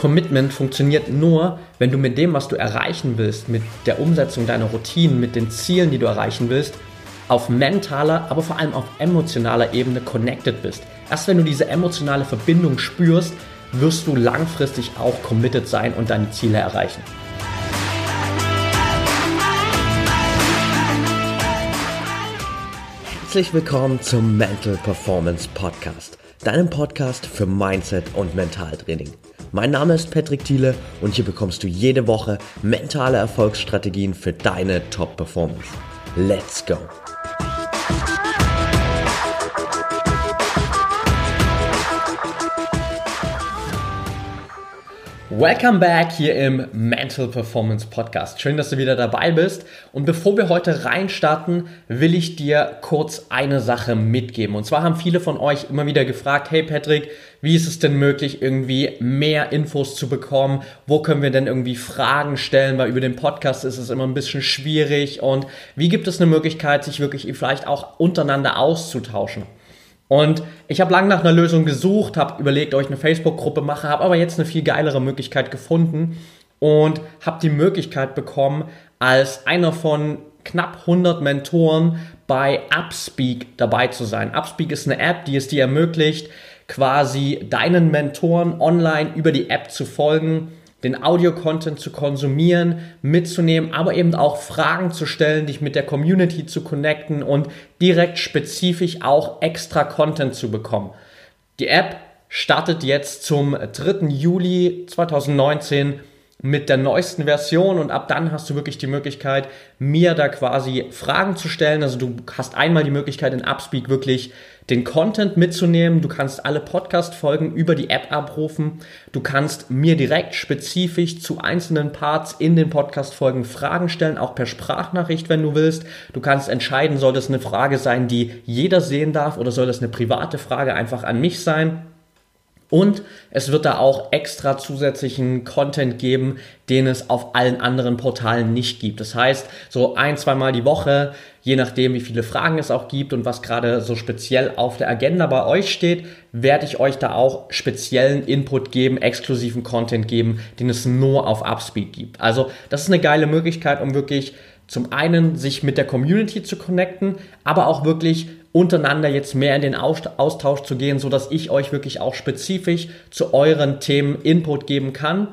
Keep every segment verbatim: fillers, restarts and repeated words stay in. Commitment funktioniert nur, wenn du mit dem, was du erreichen willst, mit der Umsetzung deiner Routinen, mit den Zielen, die du erreichen willst, auf mentaler, aber vor allem auf emotionaler Ebene connected bist. Erst wenn du diese emotionale Verbindung spürst, wirst du langfristig auch committed sein und deine Ziele erreichen. Herzlich willkommen zum Mental Performance Podcast, deinem Podcast für Mindset und Mentaltraining. Mein Name ist Patrick Thiele und hier bekommst du jede Woche mentale Erfolgsstrategien für deine Top-Performance. Let's go! Welcome back hier im Mental Performance Podcast. Schön, dass du wieder dabei bist. Und bevor wir heute reinstarten, will ich dir kurz eine Sache mitgeben. Und zwar haben viele von euch immer wieder gefragt, hey Patrick, wie ist es denn möglich, irgendwie mehr Infos zu bekommen? Wo können wir denn irgendwie Fragen stellen? Weil über den Podcast ist es immer ein bisschen schwierig. Und wie gibt es eine Möglichkeit, sich wirklich vielleicht auch untereinander auszutauschen? Und ich habe lange nach einer Lösung gesucht, habe überlegt, ob ich eine Facebook-Gruppe mache, habe aber jetzt eine viel geilere Möglichkeit gefunden und habe die Möglichkeit bekommen, als einer von knapp hundert Mentoren bei Upspeak dabei zu sein. Upspeak ist eine App, die es dir ermöglicht, quasi deinen Mentoren online über die App zu folgen, den Audio-Content zu konsumieren, mitzunehmen, aber eben auch Fragen zu stellen, dich mit der Community zu connecten und direkt spezifisch auch extra Content zu bekommen. Die App startet jetzt zum dritten Juli zweitausendneunzehn mit der neuesten Version und ab dann hast du wirklich die Möglichkeit, mir da quasi Fragen zu stellen. Also du hast einmal die Möglichkeit, in Upspeak wirklich den Content mitzunehmen. Du kannst alle Podcast-Folgen über die App abrufen. Du kannst mir direkt spezifisch zu einzelnen Parts in den Podcast-Folgen Fragen stellen, auch per Sprachnachricht, wenn du willst. Du kannst entscheiden, soll das eine Frage sein, die jeder sehen darf oder soll das eine private Frage einfach an mich sein? Und es wird da auch extra zusätzlichen Content geben, den es auf allen anderen Portalen nicht gibt. Das heißt, so ein-, zweimal die Woche, je nachdem, wie viele Fragen es auch gibt und was gerade so speziell auf der Agenda bei euch steht, werde ich euch da auch speziellen Input geben, exklusiven Content geben, den es nur auf Upspeak gibt. Also das ist eine geile Möglichkeit, um wirklich zum einen sich mit der Community zu connecten, aber auch wirklich untereinander jetzt mehr in den Austausch zu gehen, sodass ich euch wirklich auch spezifisch zu euren Themen Input geben kann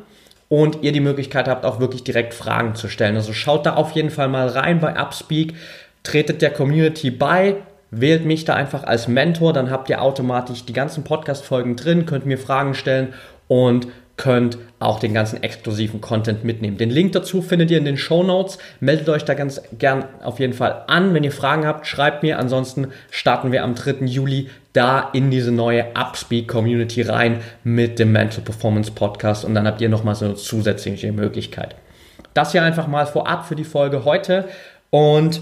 und ihr die Möglichkeit habt, auch wirklich direkt Fragen zu stellen. Also schaut da auf jeden Fall mal rein bei Upspeak, tretet der Community bei, wählt mich da einfach als Mentor, dann habt ihr automatisch die ganzen Podcast-Folgen drin, könnt mir Fragen stellen und könnt auch den ganzen exklusiven Content mitnehmen. Den Link dazu findet ihr in den Shownotes. Meldet euch da ganz gern auf jeden Fall an. Wenn ihr Fragen habt, schreibt mir. Ansonsten starten wir am dritten Juli da in diese neue Upspeak-Community rein mit dem Mental Performance Podcast und dann habt ihr nochmal so eine zusätzliche Möglichkeit. Das hier einfach mal vorab für die Folge heute und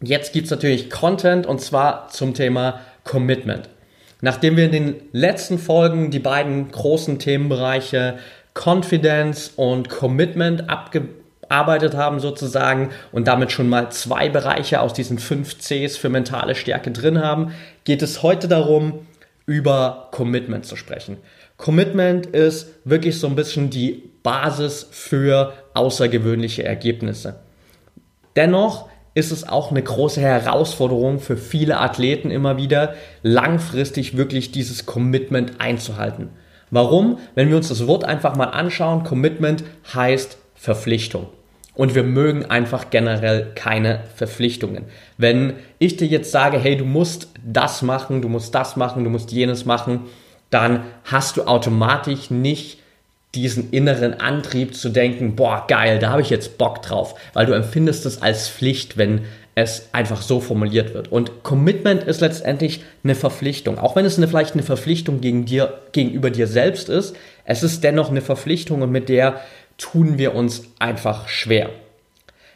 jetzt gibt's natürlich Content und zwar zum Thema Commitment. Nachdem wir in den letzten Folgen die beiden großen Themenbereiche Confidence und Commitment abgearbeitet haben sozusagen und damit schon mal zwei Bereiche aus diesen fünf Cs für mentale Stärke drin haben, geht es heute darum, über Commitment zu sprechen. Commitment ist wirklich so ein bisschen die Basis für außergewöhnliche Ergebnisse. Dennoch ist es auch eine große Herausforderung für viele Athleten immer wieder, langfristig wirklich dieses Commitment einzuhalten. Warum? Wenn wir uns das Wort einfach mal anschauen, Commitment heißt Verpflichtung. Und wir mögen einfach generell keine Verpflichtungen. Wenn ich dir jetzt sage, hey, du musst das machen, du musst das machen, du musst jenes machen, dann hast du automatisch nicht diesen inneren Antrieb zu denken, boah, geil, da habe ich jetzt Bock drauf, weil du empfindest es als Pflicht, wenn es einfach so formuliert wird. Und Commitment ist letztendlich eine Verpflichtung. Auch wenn es eine, vielleicht eine Verpflichtung gegen dir, gegenüber dir selbst ist, es ist dennoch eine Verpflichtung und mit der tun wir uns einfach schwer.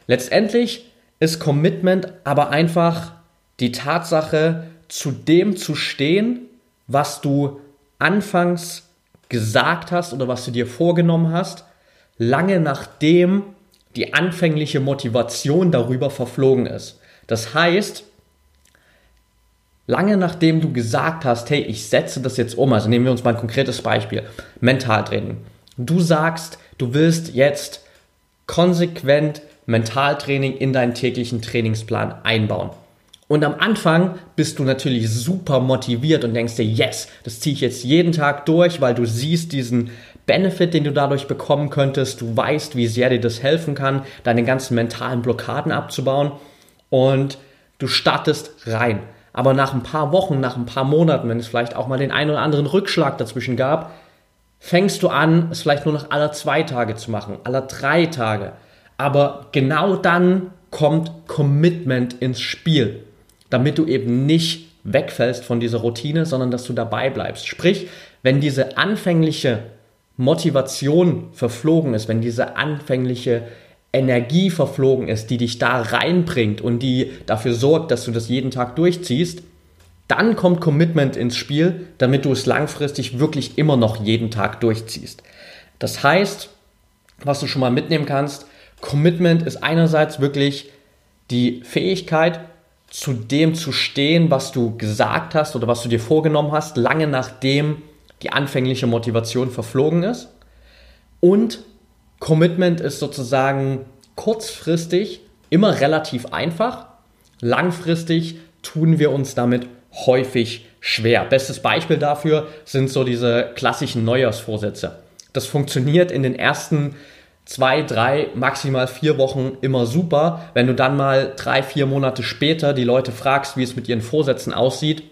Letztendlich ist Commitment aber einfach die Tatsache, zu dem zu stehen, was du anfangs gesagt hast oder was du dir vorgenommen hast, lange nachdem die anfängliche Motivation darüber verflogen ist. Das heißt, lange nachdem du gesagt hast, hey, ich setze das jetzt um, also nehmen wir uns mal ein konkretes Beispiel, Mentaltraining. Du sagst, du willst jetzt konsequent Mentaltraining in deinen täglichen Trainingsplan einbauen. Und am Anfang bist du natürlich super motiviert und denkst dir, yes, das ziehe ich jetzt jeden Tag durch, weil du siehst diesen Benefit, den du dadurch bekommen könntest. Du weißt, wie sehr dir das helfen kann, deine ganzen mentalen Blockaden abzubauen. Und du startest rein. Aber nach ein paar Wochen, nach ein paar Monaten, wenn es vielleicht auch mal den einen oder anderen Rückschlag dazwischen gab, fängst du an, es vielleicht nur noch alle zwei Tage zu machen, alle drei Tage. Aber genau dann kommt Commitment ins Spiel, damit du eben nicht wegfällst von dieser Routine, sondern dass du dabei bleibst. Sprich, wenn diese anfängliche Motivation verflogen ist, wenn diese anfängliche Energie verflogen ist, die dich da reinbringt und die dafür sorgt, dass du das jeden Tag durchziehst, dann kommt Commitment ins Spiel, damit du es langfristig wirklich immer noch jeden Tag durchziehst. Das heißt, was du schon mal mitnehmen kannst, Commitment ist einerseits wirklich die Fähigkeit, zu dem zu stehen, was du gesagt hast oder was du dir vorgenommen hast, lange nachdem die anfängliche Motivation verflogen ist. Und Commitment ist sozusagen kurzfristig immer relativ einfach. Langfristig tun wir uns damit häufig schwer. Bestes Beispiel dafür sind so diese klassischen Neujahrsvorsätze. Das funktioniert in den ersten zwei, drei, maximal vier Wochen immer super. Wenn du dann mal drei, vier Monate später die Leute fragst, wie es mit ihren Vorsätzen aussieht,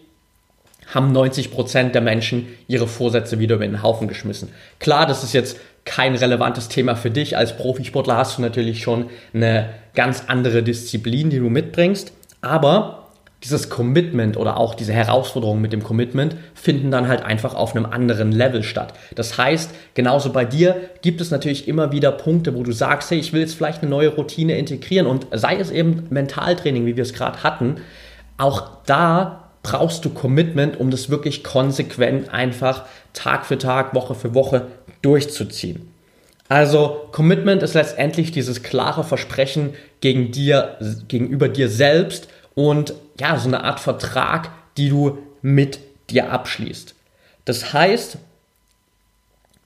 haben neunzig Prozent der Menschen ihre Vorsätze wieder über den Haufen geschmissen. Klar, das ist jetzt kein relevantes Thema für dich. Als Profisportler hast du natürlich schon eine ganz andere Disziplin, die du mitbringst. Aber dieses Commitment oder auch diese Herausforderungen mit dem Commitment finden dann halt einfach auf einem anderen Level statt. Das heißt, genauso bei dir gibt es natürlich immer wieder Punkte, wo du sagst, hey, ich will jetzt vielleicht eine neue Routine integrieren. Und sei es eben Mentaltraining, wie wir es gerade hatten, auch da brauchst du Commitment, um das wirklich konsequent einfach Tag für Tag, Woche für Woche durchzuziehen. Also Commitment ist letztendlich dieses klare Versprechen gegen dir, gegenüber dir selbst und ja, so eine Art Vertrag, die du mit dir abschließt. Das heißt,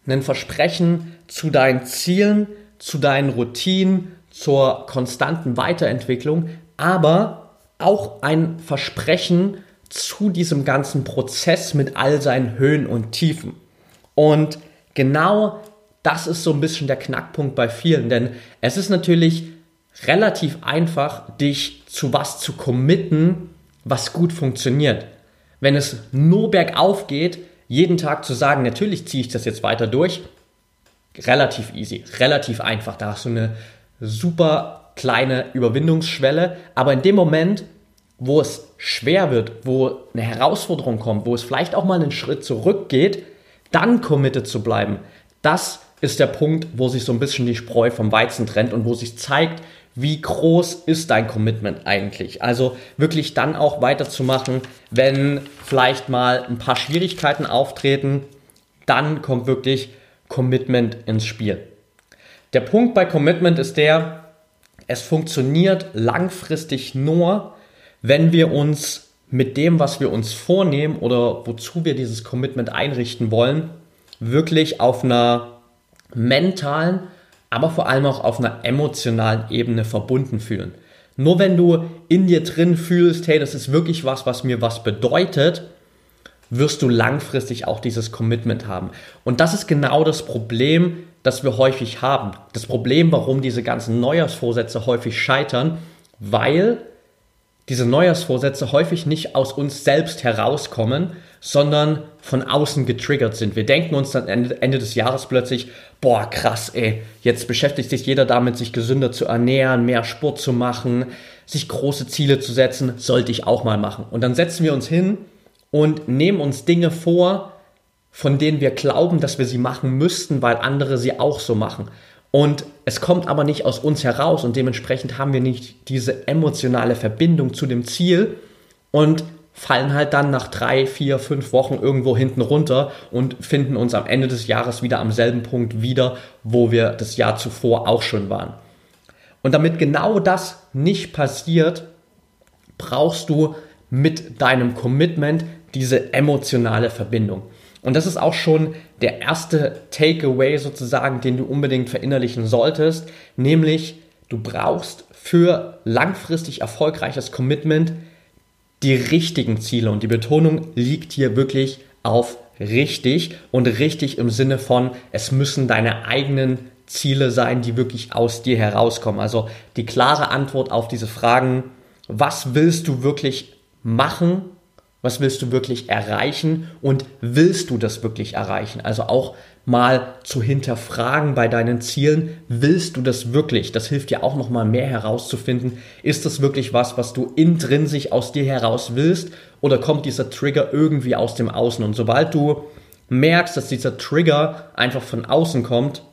ein Versprechen zu deinen Zielen, zu deinen Routinen, zur konstanten Weiterentwicklung, aber auch ein Versprechen zu diesem ganzen Prozess mit all seinen Höhen und Tiefen. Und genau das ist so ein bisschen der Knackpunkt bei vielen, denn es ist natürlich relativ einfach, dich zu was zu committen, was gut funktioniert. Wenn es nur bergauf geht, jeden Tag zu sagen, natürlich ziehe ich das jetzt weiter durch, relativ easy, relativ einfach. Da hast du eine super kleine Überwindungsschwelle, aber in dem Moment, wo es schwer wird, wo eine Herausforderung kommt, wo es vielleicht auch mal einen Schritt zurückgeht, dann committed zu bleiben. Das ist der Punkt, wo sich so ein bisschen die Spreu vom Weizen trennt und wo sich zeigt, wie groß ist dein Commitment eigentlich. Also wirklich dann auch weiterzumachen, wenn vielleicht mal ein paar Schwierigkeiten auftreten, dann kommt wirklich Commitment ins Spiel. Der Punkt bei Commitment ist der, es funktioniert langfristig nur, wenn wir uns mit dem, was wir uns vornehmen oder wozu wir dieses Commitment einrichten wollen, wirklich auf einer mentalen, aber vor allem auch auf einer emotionalen Ebene verbunden fühlen. Nur wenn du in dir drin fühlst, hey, das ist wirklich was, was mir was bedeutet, wirst du langfristig auch dieses Commitment haben. Und das ist genau das Problem, das wir häufig haben. Das Problem, warum diese ganzen Neujahrsvorsätze häufig scheitern, weil diese Neujahrsvorsätze häufig nicht aus uns selbst herauskommen, sondern von außen getriggert sind. Wir denken uns dann Ende, Ende des Jahres plötzlich, boah krass ey, jetzt beschäftigt sich jeder damit, sich gesünder zu ernähren, mehr Sport zu machen, sich große Ziele zu setzen, sollte ich auch mal machen. Und dann setzen wir uns hin und nehmen uns Dinge vor, von denen wir glauben, dass wir sie machen müssten, weil andere sie auch so machen. Und es kommt aber nicht aus uns heraus und dementsprechend haben wir nicht diese emotionale Verbindung zu dem Ziel und fallen halt dann nach drei, vier, fünf Wochen irgendwo hinten runter und finden uns am Ende des Jahres wieder am selben Punkt wieder, wo wir das Jahr zuvor auch schon waren. Und damit genau das nicht passiert, brauchst du mit deinem Commitment diese emotionale Verbindung. Und das ist auch schon der erste Takeaway sozusagen, den du unbedingt verinnerlichen solltest, nämlich du brauchst für langfristig erfolgreiches Commitment die richtigen Ziele. Und die Betonung liegt hier wirklich auf richtig und richtig im Sinne von, es müssen deine eigenen Ziele sein, die wirklich aus dir herauskommen. Also die klare Antwort auf diese Fragen, was willst du wirklich machen? Was willst du wirklich erreichen und willst du das wirklich erreichen? Also auch mal zu hinterfragen bei deinen Zielen, willst du das wirklich? Das hilft dir auch nochmal mehr herauszufinden. Ist das wirklich was, was du intrinsisch aus dir heraus willst oder kommt dieser Trigger irgendwie aus dem Außen? Und sobald du merkst, dass dieser Trigger einfach von außen kommt,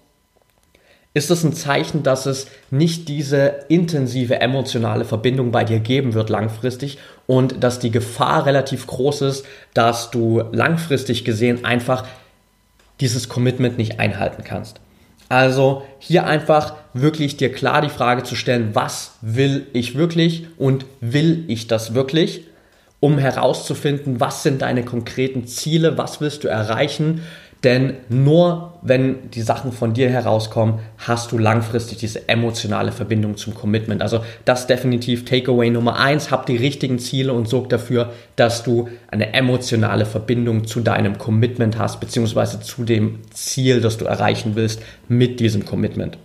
ist das ein Zeichen, dass es nicht diese intensive emotionale Verbindung bei dir geben wird langfristig und dass die Gefahr relativ groß ist, dass du langfristig gesehen einfach dieses Commitment nicht einhalten kannst. Also hier einfach wirklich dir klar die Frage zu stellen, was will ich wirklich und will ich das wirklich, um herauszufinden, was sind deine konkreten Ziele, was willst du erreichen. Denn nur wenn die Sachen von dir herauskommen, hast du langfristig diese emotionale Verbindung zum Commitment. Also das ist definitiv Takeaway Nummer eins. Hab die richtigen Ziele und sorg dafür, dass du eine emotionale Verbindung zu deinem Commitment hast, beziehungsweise zu dem Ziel, das du erreichen willst mit diesem Commitment.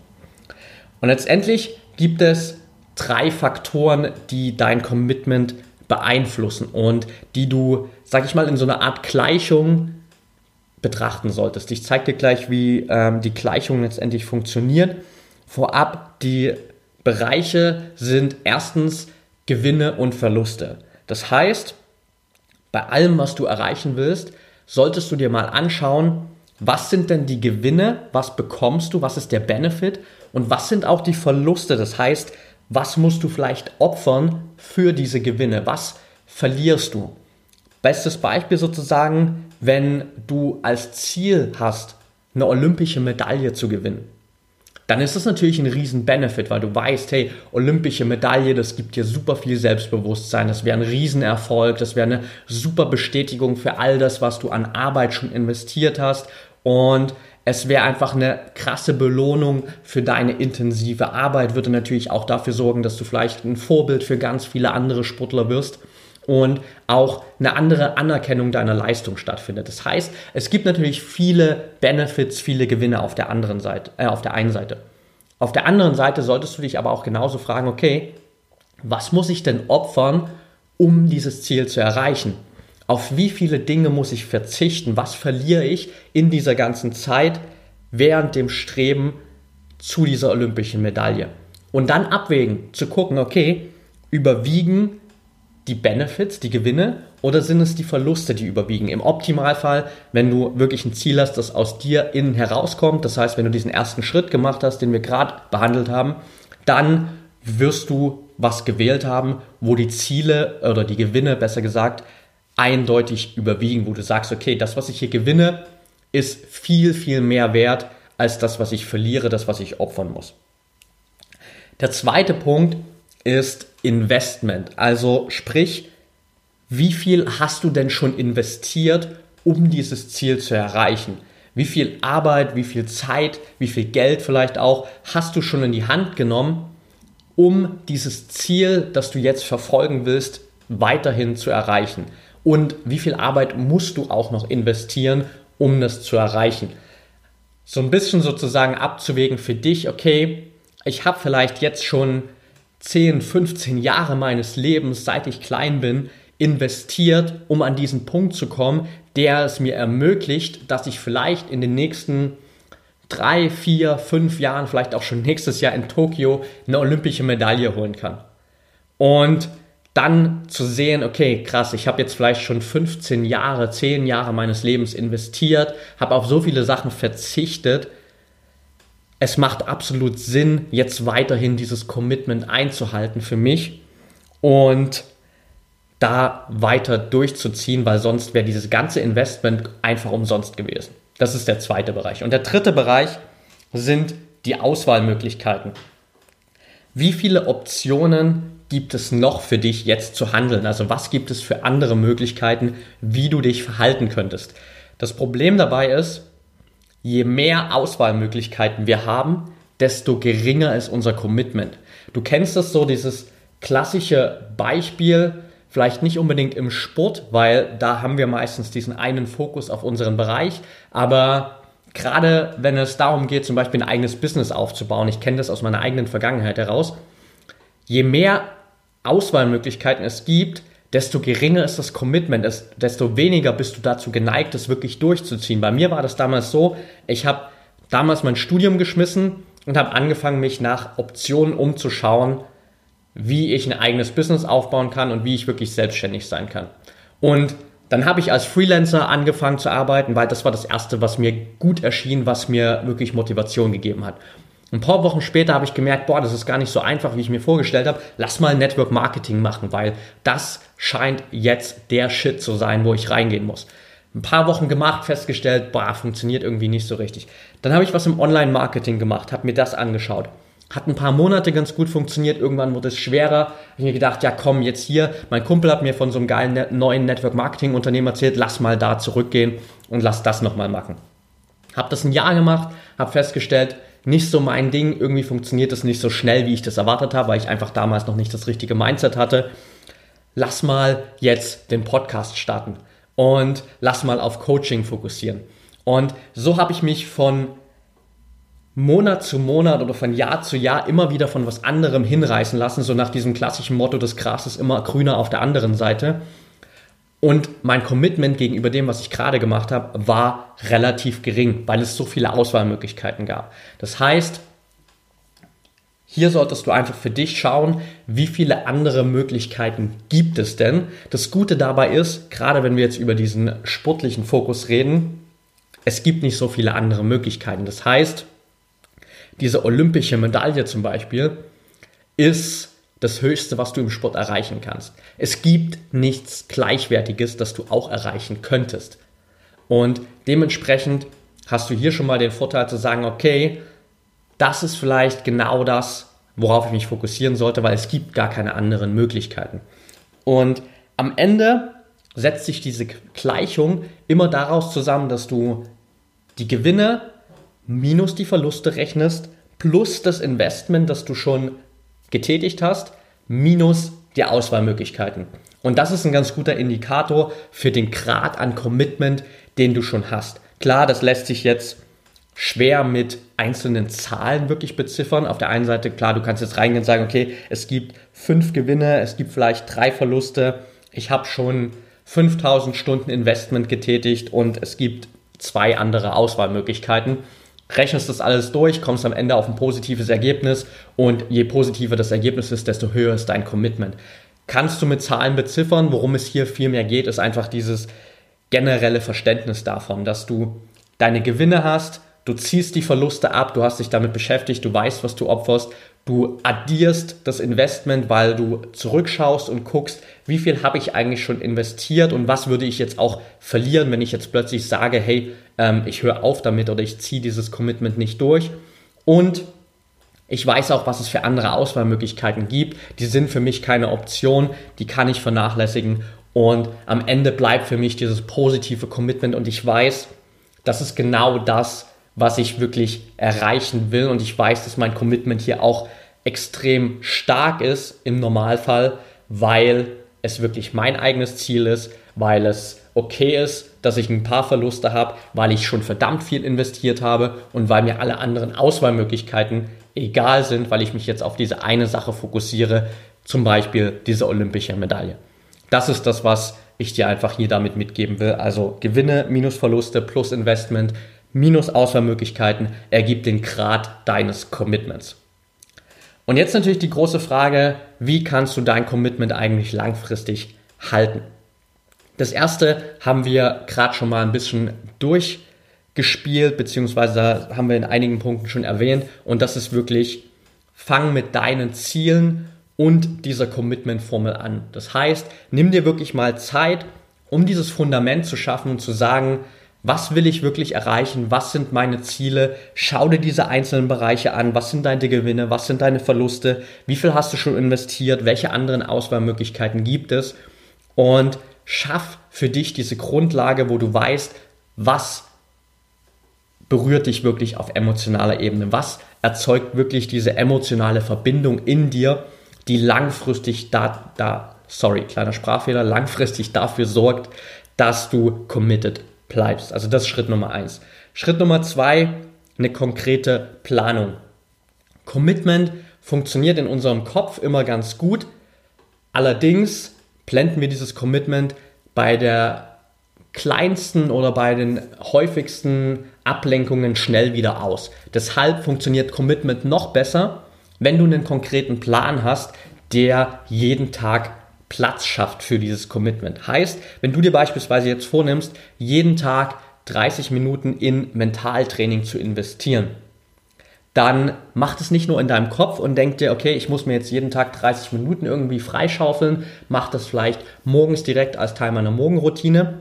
Und letztendlich gibt es drei Faktoren, die dein Commitment beeinflussen und die du, sag ich mal, in so einer Art Gleichung betrachten solltest. Ich zeige dir gleich, wie ähm, die Gleichung letztendlich funktioniert. Vorab, die Bereiche sind erstens Gewinne und Verluste. Das heißt, bei allem, was du erreichen willst, solltest du dir mal anschauen, was sind denn die Gewinne, was bekommst du, was ist der Benefit und was sind auch die Verluste. Das heißt, was musst du vielleicht opfern für diese Gewinne, was verlierst du? Bestes Beispiel sozusagen, wenn du als Ziel hast, eine olympische Medaille zu gewinnen, dann ist das natürlich ein riesen Benefit, weil du weißt, hey, olympische Medaille, das gibt dir super viel Selbstbewusstsein, das wäre ein Riesenerfolg, das wäre eine super Bestätigung für all das, was du an Arbeit schon investiert hast und es wäre einfach eine krasse Belohnung für deine intensive Arbeit, würde natürlich auch dafür sorgen, dass du vielleicht ein Vorbild für ganz viele andere Sportler wirst. Und auch eine andere Anerkennung deiner Leistung stattfindet. Das heißt, es gibt natürlich viele Benefits, viele Gewinne auf der anderen Seite, äh, auf der einen Seite. Auf der anderen Seite solltest du dich aber auch genauso fragen, okay, was muss ich denn opfern, um dieses Ziel zu erreichen? Auf wie viele Dinge muss ich verzichten? Was verliere ich in dieser ganzen Zeit während dem Streben zu dieser olympischen Medaille? Und dann abwägen, zu gucken, okay, überwiegen die Benefits, die Gewinne oder sind es die Verluste, die überwiegen? Im Optimalfall, wenn du wirklich ein Ziel hast, das aus dir innen herauskommt, das heißt, wenn du diesen ersten Schritt gemacht hast, den wir gerade behandelt haben, dann wirst du was gewählt haben, wo die Ziele oder die Gewinne, besser gesagt, eindeutig überwiegen, wo du sagst, okay, das, was ich hier gewinne, ist viel, viel mehr wert als das, was ich verliere, das, was ich opfern muss. Der zweite Punkt ist Investment. Also sprich, wie viel hast du denn schon investiert, um dieses Ziel zu erreichen? Wie viel Arbeit, wie viel Zeit, wie viel Geld vielleicht auch hast du schon in die Hand genommen, um dieses Ziel, das du jetzt verfolgen willst, weiterhin zu erreichen? Und wie viel Arbeit musst du auch noch investieren, um das zu erreichen? So ein bisschen sozusagen abzuwägen für dich, okay, ich habe vielleicht jetzt schon zehn, fünfzehn Jahre meines Lebens, seit ich klein bin, investiert, um an diesen Punkt zu kommen, der es mir ermöglicht, dass ich vielleicht in den nächsten drei, vier, fünf Jahren, vielleicht auch schon nächstes Jahr in Tokio, eine olympische Medaille holen kann. Und dann zu sehen, okay, krass, ich habe jetzt vielleicht schon fünfzehn Jahre, zehn Jahre meines Lebens investiert, habe auf so viele Sachen verzichtet. Es macht absolut Sinn, jetzt weiterhin dieses Commitment einzuhalten für mich und da weiter durchzuziehen, weil sonst wäre dieses ganze Investment einfach umsonst gewesen. Das ist der zweite Bereich. Und der dritte Bereich sind die Auswahlmöglichkeiten. Wie viele Optionen gibt es noch für dich jetzt zu handeln? Also was gibt es für andere Möglichkeiten, wie du dich verhalten könntest? Das Problem dabei ist, je mehr Auswahlmöglichkeiten wir haben, desto geringer ist unser Commitment. Du kennst das so, dieses klassische Beispiel, vielleicht nicht unbedingt im Sport, weil da haben wir meistens diesen einen Fokus auf unseren Bereich, aber gerade wenn es darum geht, zum Beispiel ein eigenes Business aufzubauen, ich kenne das aus meiner eigenen Vergangenheit heraus, je mehr Auswahlmöglichkeiten es gibt, desto geringer ist das Commitment, desto weniger bist du dazu geneigt, das wirklich durchzuziehen. Bei mir war das damals so, ich habe damals mein Studium geschmissen und habe angefangen, mich nach Optionen umzuschauen, wie ich ein eigenes Business aufbauen kann und wie ich wirklich selbstständig sein kann. Und dann habe ich als Freelancer angefangen zu arbeiten, weil das war das Erste, was mir gut erschien, was mir wirklich Motivation gegeben hat. Ein paar Wochen später habe ich gemerkt, boah, das ist gar nicht so einfach, wie ich mir vorgestellt habe. Lass mal Network Marketing machen, weil das scheint jetzt der Shit zu sein, wo ich reingehen muss. Ein paar Wochen gemacht, festgestellt, boah, funktioniert irgendwie nicht so richtig. Dann habe ich was im Online-Marketing gemacht, habe mir das angeschaut. Hat ein paar Monate ganz gut funktioniert, irgendwann wurde es schwerer. Habe ich mir gedacht, ja komm, jetzt hier, mein Kumpel hat mir von so einem geilen neuen Network-Marketing-Unternehmen erzählt, lass mal da zurückgehen und lass das nochmal machen. Habe das ein Jahr gemacht, habe festgestellt, nicht so mein Ding, irgendwie funktioniert das nicht so schnell, wie ich das erwartet habe, weil ich einfach damals noch nicht das richtige Mindset hatte. Lass mal jetzt den Podcast starten und lass mal auf Coaching fokussieren. Und so habe ich mich von Monat zu Monat oder von Jahr zu Jahr immer wieder von was anderem hinreißen lassen, so nach diesem klassischen Motto, das Gras ist immer grüner auf der anderen Seite. Und mein Commitment gegenüber dem, was ich gerade gemacht habe, war relativ gering, weil es so viele Auswahlmöglichkeiten gab. Das heißt, hier solltest du einfach für dich schauen, wie viele andere Möglichkeiten gibt es denn. Das Gute dabei ist, gerade wenn wir jetzt über diesen sportlichen Fokus reden, es gibt nicht so viele andere Möglichkeiten. Das heißt, diese olympische Medaille zum Beispiel ist das Höchste, was du im Sport erreichen kannst. Es gibt nichts Gleichwertiges, das du auch erreichen könntest. Und dementsprechend hast du hier schon mal den Vorteil zu sagen, okay, das ist vielleicht genau das, worauf ich mich fokussieren sollte, weil es gibt gar keine anderen Möglichkeiten. Und am Ende setzt sich diese Gleichung immer daraus zusammen, dass du die Gewinne minus die Verluste rechnest, plus das Investment, das du schon getätigt hast, minus die Auswahlmöglichkeiten. Und das ist ein ganz guter Indikator für den Grad an Commitment, den du schon hast. Klar, das lässt sich jetzt schwer mit einzelnen Zahlen wirklich beziffern. Auf der einen Seite, klar, du kannst jetzt reingehen und sagen, okay, es gibt fünf Gewinne, es gibt vielleicht drei Verluste, ich habe schon fünftausend Stunden Investment getätigt und es gibt zwei andere Auswahlmöglichkeiten. Rechnest das alles durch, kommst am Ende auf ein positives Ergebnis und je positiver das Ergebnis ist, desto höher ist dein Commitment. Kannst du mit Zahlen beziffern, worum es hier viel mehr geht, ist einfach dieses generelle Verständnis davon, dass du deine Gewinne hast, du ziehst die Verluste ab, du hast dich damit beschäftigt, du weißt, was du opferst, du addierst das Investment, weil du zurückschaust und guckst, wie viel habe ich eigentlich schon investiert und was würde ich jetzt auch verlieren, wenn ich jetzt plötzlich sage, hey, ähm, ich höre auf damit oder ich ziehe dieses Commitment nicht durch. Und ich weiß auch, was es für andere Auswahlmöglichkeiten gibt. Die sind für mich keine Option, die kann ich vernachlässigen. Und am Ende bleibt für mich dieses positive Commitment und ich weiß, das ist genau das, was ich wirklich erreichen will. Und ich weiß, dass mein Commitment hier auch extrem stark ist im Normalfall, weil es wirklich mein eigenes Ziel ist, weil es okay ist, dass ich ein paar Verluste habe, weil ich schon verdammt viel investiert habe und weil mir alle anderen Auswahlmöglichkeiten egal sind, weil ich mich jetzt auf diese eine Sache fokussiere, zum Beispiel diese olympische Medaille. Das ist das, was ich dir einfach hier damit mitgeben will. Also Gewinne minus Verluste plus Investment minus Auswahlmöglichkeiten ergibt den Grad deines Commitments. Und jetzt natürlich die große Frage, wie kannst du dein Commitment eigentlich langfristig halten? Das erste haben wir gerade schon mal ein bisschen durchgespielt, beziehungsweise haben wir in einigen Punkten schon erwähnt. Und das ist wirklich, fang mit deinen Zielen und dieser Commitment-Formel an. Das heißt, nimm dir wirklich mal Zeit, um dieses Fundament zu schaffen und zu sagen, was will ich wirklich erreichen? Was sind meine Ziele? Schau dir diese einzelnen Bereiche an. Was sind deine Gewinne? Was sind deine Verluste? Wie viel hast du schon investiert? Welche anderen Auswahlmöglichkeiten gibt es? Und schaff für dich diese Grundlage, wo du weißt, was berührt dich wirklich auf emotionaler Ebene, was erzeugt wirklich diese emotionale Verbindung in dir, die langfristig da, da, sorry, kleiner Sprachfehler, langfristig dafür sorgt, dass du committed bleibst. Also das ist Schritt Nummer eins. Schritt Nummer zwei, eine konkrete Planung. Commitment funktioniert in unserem Kopf immer ganz gut, allerdings blenden wir dieses Commitment bei der kleinsten oder bei den häufigsten Ablenkungen schnell wieder aus. Deshalb funktioniert Commitment noch besser, wenn du einen konkreten Plan hast, der jeden Tag Platz schafft für dieses Commitment. Heißt, wenn du dir beispielsweise jetzt vornimmst, jeden Tag dreißig Minuten in Mentaltraining zu investieren, dann mach das nicht nur in deinem Kopf und denk dir, okay, ich muss mir jetzt jeden Tag dreißig Minuten irgendwie freischaufeln, mach das vielleicht morgens direkt als Teil meiner Morgenroutine.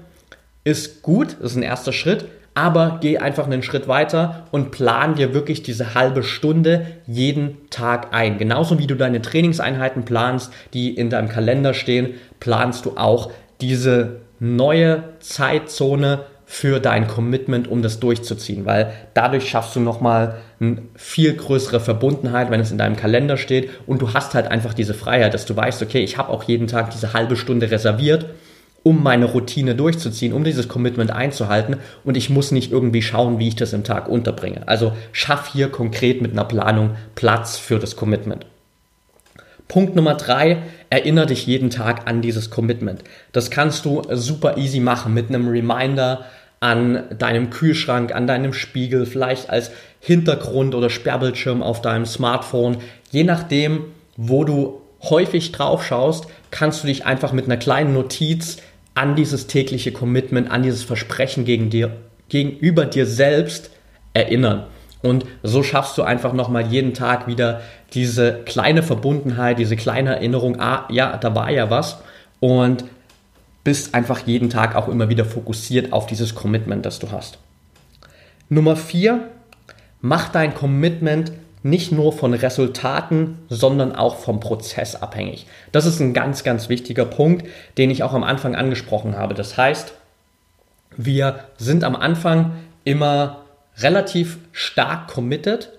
Ist gut, ist ein erster Schritt, aber geh einfach einen Schritt weiter und plan dir wirklich diese halbe Stunde jeden Tag ein. Genauso wie du deine Trainingseinheiten planst, die in deinem Kalender stehen, planst du auch diese neue Zeitzone für dein Commitment, um das durchzuziehen, weil dadurch schaffst du nochmal eine viel größere Verbundenheit, wenn es in deinem Kalender steht, und du hast halt einfach diese Freiheit, dass du weißt, okay, ich habe auch jeden Tag diese halbe Stunde reserviert, um meine Routine durchzuziehen, um dieses Commitment einzuhalten, und ich muss nicht irgendwie schauen, wie ich das im Tag unterbringe. Also schaff hier konkret mit einer Planung Platz für das Commitment. Punkt Nummer drei, erinnere dich jeden Tag an dieses Commitment. Das kannst du super easy machen mit einem Reminder an deinem Kühlschrank, an deinem Spiegel, vielleicht als Hintergrund oder Sperrbildschirm auf deinem Smartphone. Je nachdem, wo du häufig drauf schaust, kannst du dich einfach mit einer kleinen Notiz an dieses tägliche Commitment, an dieses Versprechen gegen dir, gegenüber dir selbst erinnern. Und so schaffst du einfach nochmal jeden Tag wieder diese kleine Verbundenheit, diese kleine Erinnerung, ah ja, da war ja was, und bist einfach jeden Tag auch immer wieder fokussiert auf dieses Commitment, das du hast. Nummer vier, mach dein Commitment nicht nur von Resultaten, sondern auch vom Prozess abhängig. Das ist ein ganz, ganz wichtiger Punkt, den ich auch am Anfang angesprochen habe. Das heißt, wir sind am Anfang immer relativ stark committed,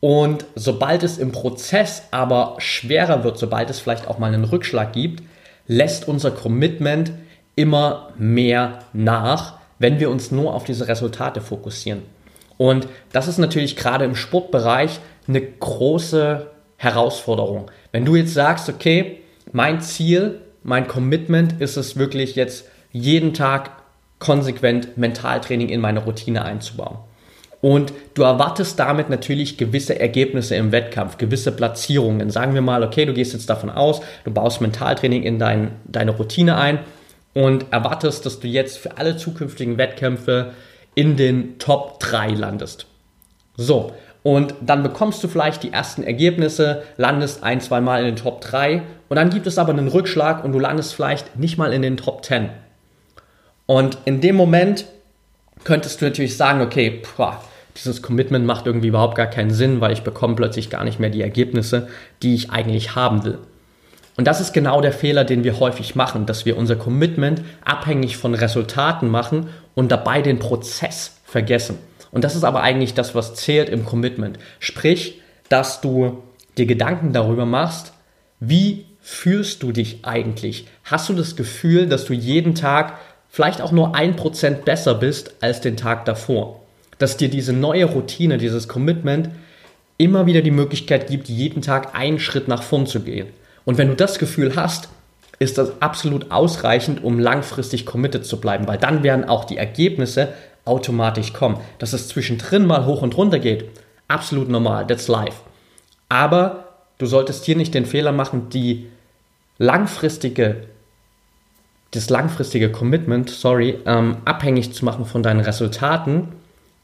und sobald es im Prozess aber schwerer wird, sobald es vielleicht auch mal einen Rückschlag gibt, lässt unser Commitment immer mehr nach, wenn wir uns nur auf diese Resultate fokussieren. Und das ist natürlich gerade im Sportbereich eine große Herausforderung. Wenn du jetzt sagst, okay, mein Ziel, mein Commitment ist es wirklich jetzt jeden Tag konsequent Mentaltraining in meine Routine einzubauen. Und du erwartest damit natürlich gewisse Ergebnisse im Wettkampf, gewisse Platzierungen. Sagen wir mal, okay, du gehst jetzt davon aus, du baust Mentaltraining in dein, deine Routine ein und erwartest, dass du jetzt für alle zukünftigen Wettkämpfe in den Top drei landest. So, und dann bekommst du vielleicht die ersten Ergebnisse, landest ein, zwei Mal in den Top drei, und dann gibt es aber einen Rückschlag und du landest vielleicht nicht mal in den Top zehn. Und in dem Moment könntest du natürlich sagen, okay, pff, dieses Commitment macht irgendwie überhaupt gar keinen Sinn, weil ich bekomme plötzlich gar nicht mehr die Ergebnisse, die ich eigentlich haben will. Und das ist genau der Fehler, den wir häufig machen, dass wir unser Commitment abhängig von Resultaten machen und dabei den Prozess vergessen. Und das ist aber eigentlich das, was zählt im Commitment. Sprich, dass du dir Gedanken darüber machst, wie fühlst du dich eigentlich? Hast du das Gefühl, dass du jeden Tag vielleicht auch nur ein Prozent besser bist als den Tag davor? Dass dir diese neue Routine, dieses Commitment immer wieder die Möglichkeit gibt, jeden Tag einen Schritt nach vorn zu gehen. Und wenn du das Gefühl hast, ist das absolut ausreichend, um langfristig committed zu bleiben, weil dann werden auch die Ergebnisse automatisch kommen. Dass es zwischendrin mal hoch und runter geht, absolut normal, that's life. Aber du solltest hier nicht den Fehler machen, die langfristige das langfristige Commitment, sorry, ähm, abhängig zu machen von deinen Resultaten,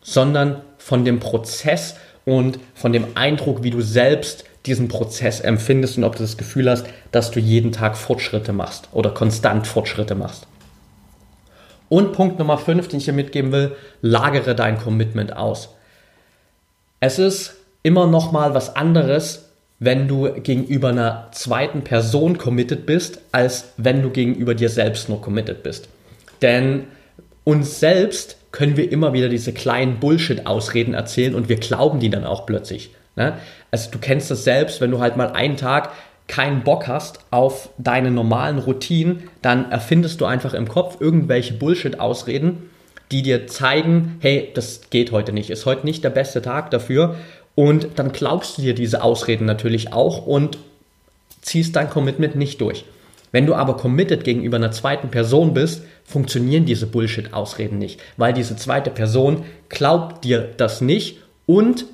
sondern von dem Prozess und von dem Eindruck, wie du selbst diesen Prozess empfindest und ob du das Gefühl hast, dass du jeden Tag Fortschritte machst oder konstant Fortschritte machst. Und Punkt Nummer fünf, den ich dir mitgeben will, lagere dein Commitment aus. Es ist immer noch mal was anderes, wenn du gegenüber einer zweiten Person committed bist, als wenn du gegenüber dir selbst nur committed bist. Denn uns selbst können wir immer wieder diese kleinen Bullshit-Ausreden erzählen und wir glauben die dann auch plötzlich. Ne? Also du kennst das selbst, wenn du halt mal einen Tag keinen Bock hast auf deine normalen Routinen, dann erfindest du einfach im Kopf irgendwelche Bullshit-Ausreden, die dir zeigen, hey, das geht heute nicht, ist heute nicht der beste Tag dafür. Und dann glaubst du dir diese Ausreden natürlich auch und ziehst dein Commitment nicht durch. Wenn du aber committed gegenüber einer zweiten Person bist, funktionieren diese Bullshit-Ausreden nicht, weil diese zweite Person glaubt dir das nicht und,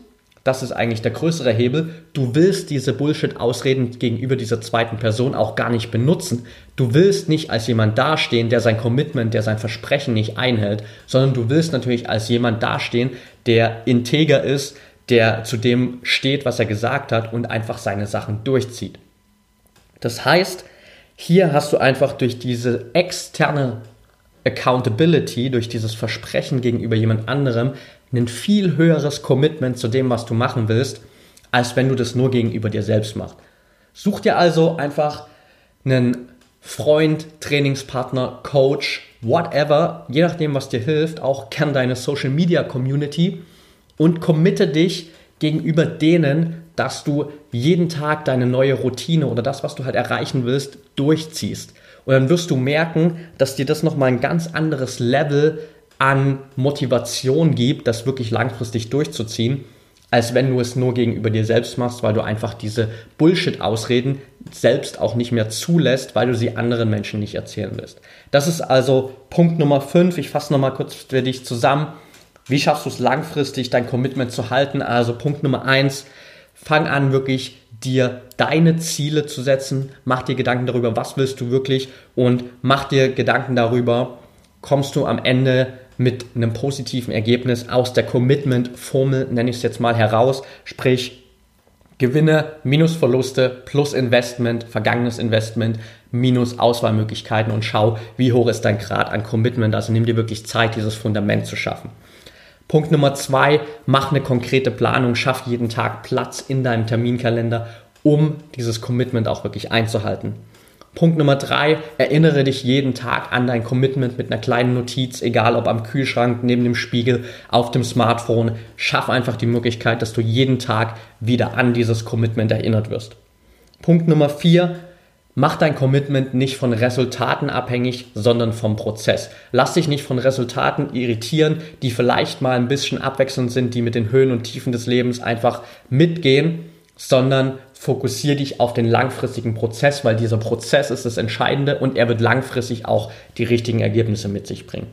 das ist eigentlich der größere Hebel, du willst diese Bullshit-Ausreden gegenüber dieser zweiten Person auch gar nicht benutzen. Du willst nicht als jemand dastehen, der sein Commitment, der sein Versprechen nicht einhält, sondern du willst natürlich als jemand dastehen, der integer ist, der zu dem steht, was er gesagt hat und einfach seine Sachen durchzieht. Das heißt, hier hast du einfach durch diese externe Accountability, durch dieses Versprechen gegenüber jemand anderem, ein viel höheres Commitment zu dem, was du machen willst, als wenn du das nur gegenüber dir selbst machst. Such dir also einfach einen Freund, Trainingspartner, Coach, whatever, je nachdem, was dir hilft, auch gern deine Social Media Community und committe dich gegenüber denen, dass du jeden Tag deine neue Routine oder das, was du halt erreichen willst, durchziehst. Und dann wirst du merken, dass dir das nochmal ein ganz anderes Level an Motivation gibt, das wirklich langfristig durchzuziehen, als wenn du es nur gegenüber dir selbst machst, weil du einfach diese Bullshit-Ausreden selbst auch nicht mehr zulässt, weil du sie anderen Menschen nicht erzählen willst. Das ist also Punkt Nummer fünf. Ich fasse nochmal kurz für dich zusammen. Wie schaffst du es langfristig, dein Commitment zu halten? Also Punkt Nummer eins, fang an, wirklich dir deine Ziele zu setzen. Mach dir Gedanken darüber, was willst du wirklich, und mach dir Gedanken darüber, kommst du am Ende mit einem positiven Ergebnis aus der Commitment-Formel, nenne ich es jetzt mal, heraus, sprich Gewinne minus Verluste plus Investment, vergangenes Investment minus Auswahlmöglichkeiten, und schau, wie hoch ist dein Grad an Commitment, also nimm dir wirklich Zeit, dieses Fundament zu schaffen. Punkt Nummer zwei, mach eine konkrete Planung, schaff jeden Tag Platz in deinem Terminkalender, um dieses Commitment auch wirklich einzuhalten. Punkt Nummer drei, erinnere dich jeden Tag an dein Commitment mit einer kleinen Notiz, egal ob am Kühlschrank, neben dem Spiegel, auf dem Smartphone. Schaff einfach die Möglichkeit, dass du jeden Tag wieder an dieses Commitment erinnert wirst. Punkt Nummer vier, mach dein Commitment nicht von Resultaten abhängig, sondern vom Prozess. Lass dich nicht von Resultaten irritieren, die vielleicht mal ein bisschen abwechselnd sind, die mit den Höhen und Tiefen des Lebens einfach mitgehen, sondern fokussiere dich auf den langfristigen Prozess, weil dieser Prozess ist das Entscheidende und er wird langfristig auch die richtigen Ergebnisse mit sich bringen.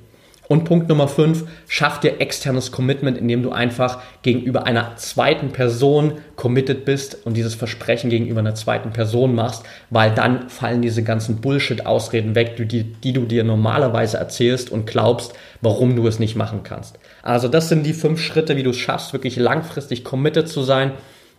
Und Punkt Nummer fünf, schaff dir externes Commitment, indem du einfach gegenüber einer zweiten Person committed bist und dieses Versprechen gegenüber einer zweiten Person machst, weil dann fallen diese ganzen Bullshit-Ausreden weg, die, die du dir normalerweise erzählst und glaubst, warum du es nicht machen kannst. Also das sind die fünf Schritte, wie du es schaffst, wirklich langfristig committed zu sein.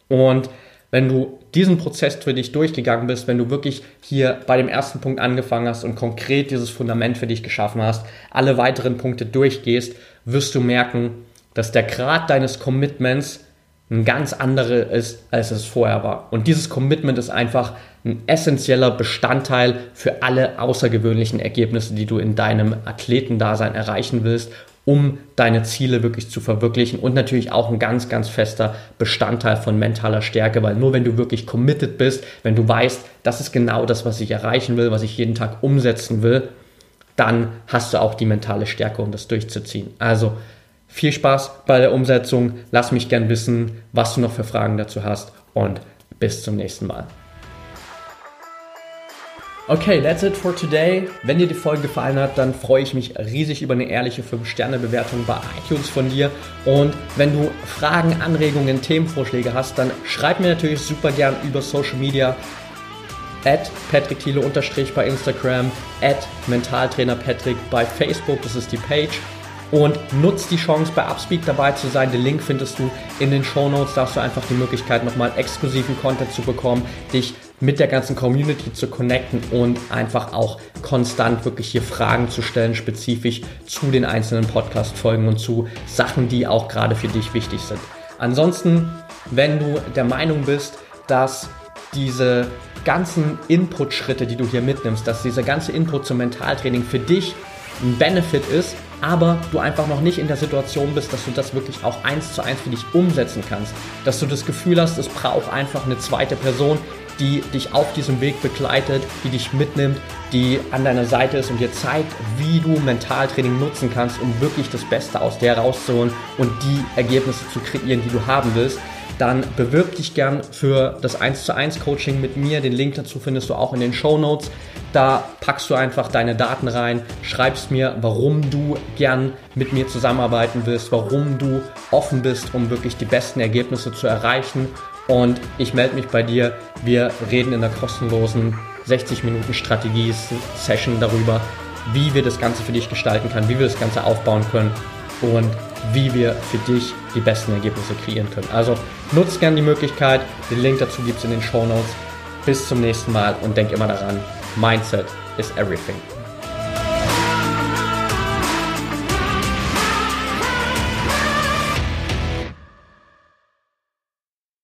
Und wenn du diesen Prozess für dich durchgegangen bist, wenn du wirklich hier bei dem ersten Punkt angefangen hast und konkret dieses Fundament für dich geschaffen hast, alle weiteren Punkte durchgehst, wirst du merken, dass der Grad deines Commitments ein ganz anderer ist, als es vorher war. Und dieses Commitment ist einfach ein essentieller Bestandteil für alle außergewöhnlichen Ergebnisse, die du in deinem Athletendasein erreichen willst, um deine Ziele wirklich zu verwirklichen, und natürlich auch ein ganz, ganz fester Bestandteil von mentaler Stärke, weil nur wenn du wirklich committed bist, wenn du weißt, das ist genau das, was ich erreichen will, was ich jeden Tag umsetzen will, dann hast du auch die mentale Stärke, um das durchzuziehen. Also viel Spaß bei der Umsetzung, lass mich gern wissen, was du noch für Fragen dazu hast, und bis zum nächsten Mal. Okay, that's it for today. Wenn dir die Folge gefallen hat, dann freue ich mich riesig über eine ehrliche fünf Sterne Bewertung bei iTunes von dir. Und wenn du Fragen, Anregungen, Themenvorschläge hast, dann schreib mir natürlich super gern über Social Media, at Patrick Thiele unterstrich bei Instagram, at Mentaltrainer Patrick bei Facebook, das ist die Page. Und nutzt die Chance, bei Upspeak dabei zu sein. Den Link findest du in den Shownotes. Da hast du einfach die Möglichkeit, nochmal exklusiven Content zu bekommen, dich mit der ganzen Community zu connecten und einfach auch konstant wirklich hier Fragen zu stellen, spezifisch zu den einzelnen Podcast-Folgen und zu Sachen, die auch gerade für dich wichtig sind. Ansonsten, wenn du der Meinung bist, dass diese ganzen Input-Schritte, die du hier mitnimmst, dass dieser ganze Input zum Mentaltraining für dich ein Benefit ist, aber du einfach noch nicht in der Situation bist, dass du das wirklich auch eins zu eins für dich umsetzen kannst. Dass du das Gefühl hast, es braucht einfach eine zweite Person, die dich auf diesem Weg begleitet, die dich mitnimmt, die an deiner Seite ist und dir zeigt, wie du Mentaltraining nutzen kannst, um wirklich das Beste aus dir rauszuholen und die Ergebnisse zu kreieren, die du haben willst. Dann bewirb dich gern für das eins zu eins Coaching mit mir. Den Link dazu findest du auch in den Shownotes. Da packst du einfach deine Daten rein, schreibst mir, warum du gern mit mir zusammenarbeiten willst, warum du offen bist, um wirklich die besten Ergebnisse zu erreichen. Und ich melde mich bei dir. Wir reden in der kostenlosen sechzig Minuten Strategie-Session darüber, wie wir das Ganze für dich gestalten können, wie wir das Ganze aufbauen können und wie wir für dich die besten Ergebnisse kreieren können. Also nutzt gern die Möglichkeit, den Link dazu gibt es in den Shownotes. Bis zum nächsten Mal und denk immer daran, Mindset is everything.